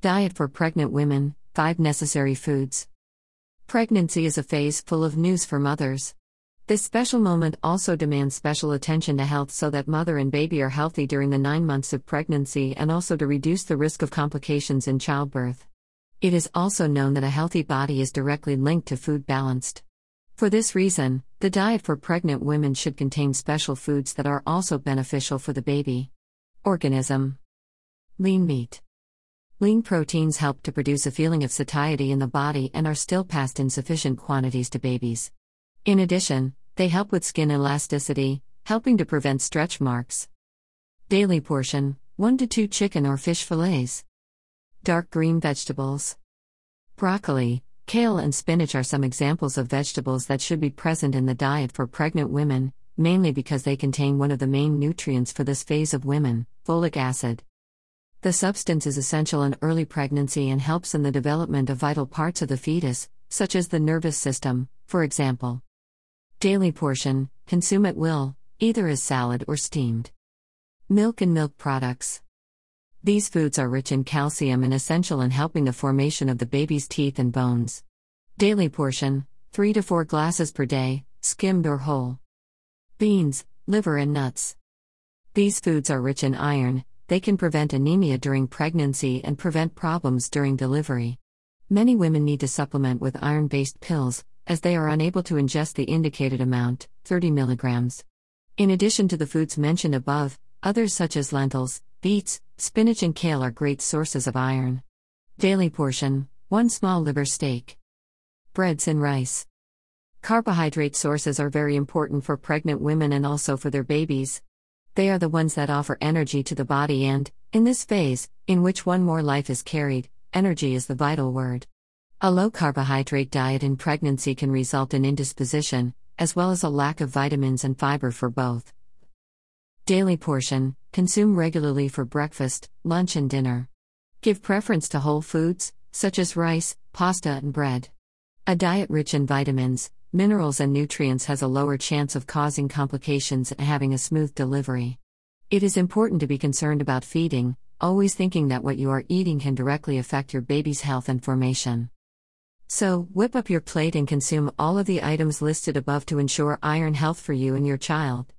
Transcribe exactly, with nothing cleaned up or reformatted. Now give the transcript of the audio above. Diet for Pregnant Women, five Necessary Foods. Pregnancy is a phase full of news for mothers. This special moment also demands special attention to health so that mother and baby are healthy during the nine months of pregnancy and also to reduce the risk of complications in childbirth. It is also known that a healthy body is directly linked to food balanced. For this reason, the diet for pregnant women should contain special foods that are also beneficial for the baby organism. Lean meat. Lean proteins help to produce a feeling of satiety in the body and are still passed in sufficient quantities to babies. In addition, they help with skin elasticity, helping to prevent stretch marks. Daily portion, one to two chicken or fish fillets. Dark green vegetables. Broccoli, kale and spinach are some examples of vegetables that should be present in the diet for pregnant women, mainly because they contain one of the main nutrients for this phase of women, folic acid. The substance is essential in early pregnancy and helps in the development of vital parts of the fetus, such as the nervous system, for example. Daily portion, consume at will, either as salad or steamed. Milk and milk products. These foods are rich in calcium and essential in helping the formation of the baby's teeth and bones. Daily portion, three to four glasses per day, skimmed or whole. Beans, liver and nuts. These foods are rich in iron. They can prevent anemia during pregnancy and prevent problems during delivery. Many women need to supplement with iron-based pills, as they are unable to ingest the indicated amount, thirty milligrams. In addition to the foods mentioned above, others such as lentils, beets, spinach and kale are great sources of iron. Daily portion, one small liver steak. Breads and rice. Carbohydrate sources are very important for pregnant women and also for their babies. They are the ones that offer energy to the body and, in this phase, in which one more life is carried, energy is the vital word. A low-carbohydrate diet in pregnancy can result in indisposition, as well as a lack of vitamins and fiber for both. Daily portion, consume regularly for breakfast, lunch and dinner. Give preference to whole foods, such as rice, pasta and bread. A diet rich in vitamins, minerals and nutrients has a lower chance of causing complications and having a smooth delivery. It is important to be concerned about feeding, always thinking that what you are eating can directly affect your baby's health and formation. So, whip up your plate and consume all of the items listed above to ensure iron health for you and your child.